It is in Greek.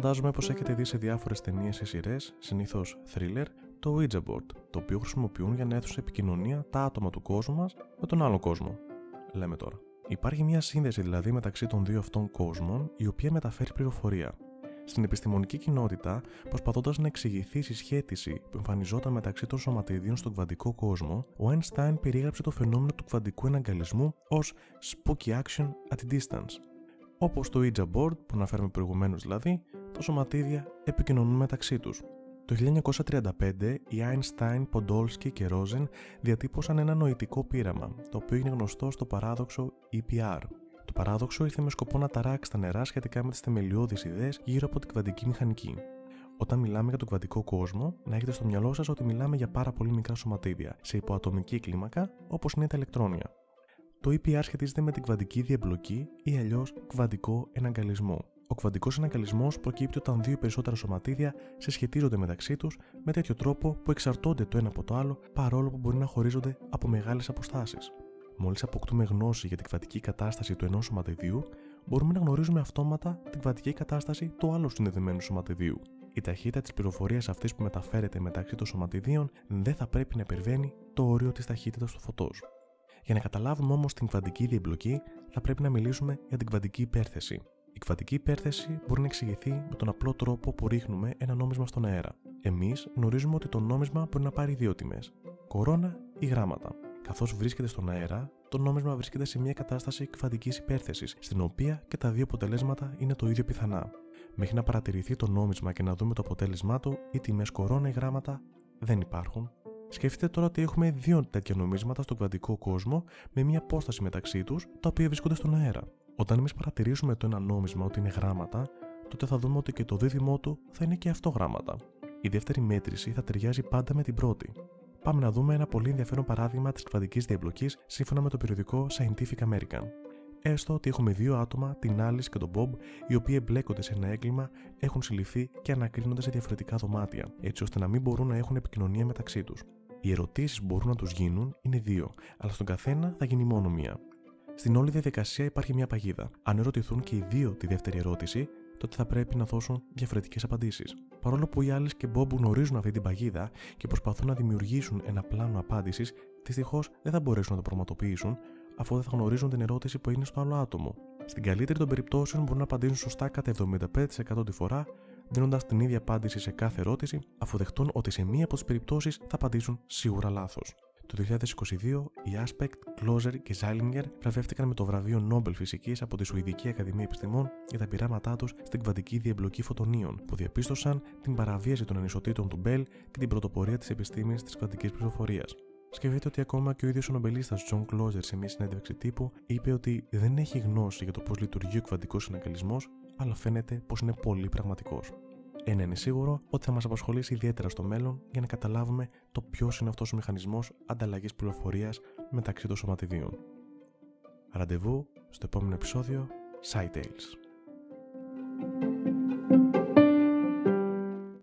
φαντάζομαι πως έχετε δει σε διάφορες ταινίες ή σειρές, συνήθως thriller, το ouija board, το οποίο χρησιμοποιούν για να έρθουν σε επικοινωνία τα άτομα του κόσμου μας με τον άλλο κόσμο. Λέμε τώρα. Υπάρχει μια σύνδεση δηλαδή μεταξύ των δύο αυτών κόσμων, η οποία μεταφέρει πληροφορία. Στην επιστημονική κοινότητα, προσπαθώντας να εξηγηθεί η συσχέτιση που εμφανιζόταν μεταξύ των σωματιδίων στον κβαντικό κόσμο, ο Einstein περιέγραψε το φαινόμενο του κβαντικού εναγκαλισμού ως spooky action at a distance. Όπως το ouija board που αναφέραμε προηγουμένως δηλαδή, τα σωματίδια επικοινωνούν μεταξύ τους. Το 1935, οι Einstein, Ποντόλσκι και Ρόζεν διατύπωσαν ένα νοητικό πείραμα, το οποίο είναι γνωστό στο παράδοξο EPR. Το παράδοξο ήρθε με σκοπό να ταράξει τα νερά σχετικά με τις θεμελιώδεις ιδέες γύρω από την κβαντική μηχανική. Όταν μιλάμε για τον κβαντικό κόσμο, να έχετε στο μυαλό σας ότι μιλάμε για πάρα πολύ μικρά σωματίδια, σε υποατομική κλίμακα, όπως είναι τα ηλεκτρόνια. Το EPR σχετίζεται με την κβαντική διεμπλοκή ή αλλιώς κβαντικό εναγκαλισμό. Ο κβαντικός εναγκαλισμός προκύπτει όταν δύο ή περισσότερα σωματίδια συσχετίζονται μεταξύ τους με τέτοιο τρόπο που εξαρτώνται το ένα από το άλλο, παρόλο που μπορεί να χωρίζονται από μεγάλες αποστάσεις. Μόλις αποκτούμε γνώση για την κβαντική κατάσταση του ενός σωματιδιού, μπορούμε να γνωρίζουμε αυτόματα την κβαντική κατάσταση του άλλου συνδεδεμένου σωματιδίου. Η ταχύτητα της πληροφορίας αυτής που μεταφέρεται μεταξύ των σωματιδίων δεν θα πρέπει να υπερβαίνει το όριο της ταχύτητας του φωτός. Για να καταλάβουμε όμως την κβαντική διεμπλοκή, θα πρέπει να μιλήσουμε για την κβαντική υπέρθεση. Η κβαντική υπέρθεση μπορεί να εξηγηθεί με τον απλό τρόπο που ρίχνουμε ένα νόμισμα στον αέρα. Εμείς γνωρίζουμε ότι το νόμισμα μπορεί να πάρει δύο τιμές: κορώνα ή γράμματα. Καθώς βρίσκεται στον αέρα, το νόμισμα βρίσκεται σε μια κατάσταση κβαντικής υπέρθεσης, στην οποία και τα δύο αποτελέσματα είναι το ίδιο πιθανά. Μέχρι να παρατηρηθεί το νόμισμα και να δούμε το αποτέλεσμά του, οι τιμές κορώνα ή γράμματα δεν υπάρχουν. Σκεφτείτε τώρα ότι έχουμε δύο τέτοια νομίσματα στον κβαντικό κόσμο με μια απόσταση μεταξύ τους, τα οποία βρίσκονται στον αέρα. Όταν εμείς παρατηρήσουμε το ένα νόμισμα ότι είναι γράμματα, τότε θα δούμε ότι και το δίδυμό του θα είναι και αυτό γράμματα. Η δεύτερη μέτρηση θα ταιριάζει πάντα με την πρώτη. Πάμε να δούμε ένα πολύ ενδιαφέρον παράδειγμα της κβαντικής διεμπλοκής σύμφωνα με το περιοδικό Scientific American. Έστω ότι έχουμε δύο άτομα, την Άλις και τον Μπομπ, οι οποίοι εμπλέκονται σε ένα έγκλημα, έχουν συλληφθεί και ανακρίνονται σε διαφορετικά δωμάτια, έτσι ώστε να μην μπορούν να έχουν επικοινωνία μεταξύ τους. Οι ερωτήσεις που μπορούν να τους γίνουν είναι δύο, αλλά στον καθένα θα γίνει μόνο μία. Στην όλη διαδικασία υπάρχει μια παγίδα. Αν ερωτηθούν και οι δύο τη δεύτερη ερώτηση, τότε θα πρέπει να δώσουν διαφορετικές απαντήσεις. Παρόλο που οι Άλις και Μπομπ γνωρίζουν αυτή την παγίδα και προσπαθούν να δημιουργήσουν ένα πλάνο απάντησης, δυστυχώς δεν θα μπορέσουν να το πραγματοποιήσουν, αφού δεν θα γνωρίζουν την ερώτηση που είναι στο άλλο άτομο. Στην καλύτερη των περιπτώσεων μπορούν να απαντήσουν σωστά κατά 75% τη φορά, δίνοντας την ίδια απάντηση σε κάθε ερώτηση, αφού δεχτούν ότι σε μία από τις περιπτώσεις θα απαντήσουν σίγουρα λάθος. Το 2022, οι Aspect, Κλόζερ και Ζάλινγκερ βραβεύτηκαν με το βραβείο Νόμπελ Φυσικής από τη Σουηδική Ακαδημία Επιστημών για τα πειράματά τους στην κβαντική διεμπλοκή φωτονίων, που διαπίστωσαν την παραβίαση των ανισοτήτων του Μπέλ και την πρωτοπορία της επιστήμης της κβαντικής πληροφορίας. Σκεφτείτε ότι ακόμα και ο ίδιος ο νομπελίστας Τζον Κλόζερ σε μια συνέντευξη τύπου είπε ότι δεν έχει γνώση για το πώς λειτουργεί ο κβαντικός εναγκαλισμός, αλλά φαίνεται πως είναι πολύ πραγματικός. Ένα είναι σίγουρο ότι θα μας απασχολήσει ιδιαίτερα στο μέλλον για να καταλάβουμε το ποιος είναι αυτός ο μηχανισμός ανταλλαγής πληροφορίας μεταξύ των σωματιδίων. Ραντεβού στο επόμενο επεισόδιο SciTales.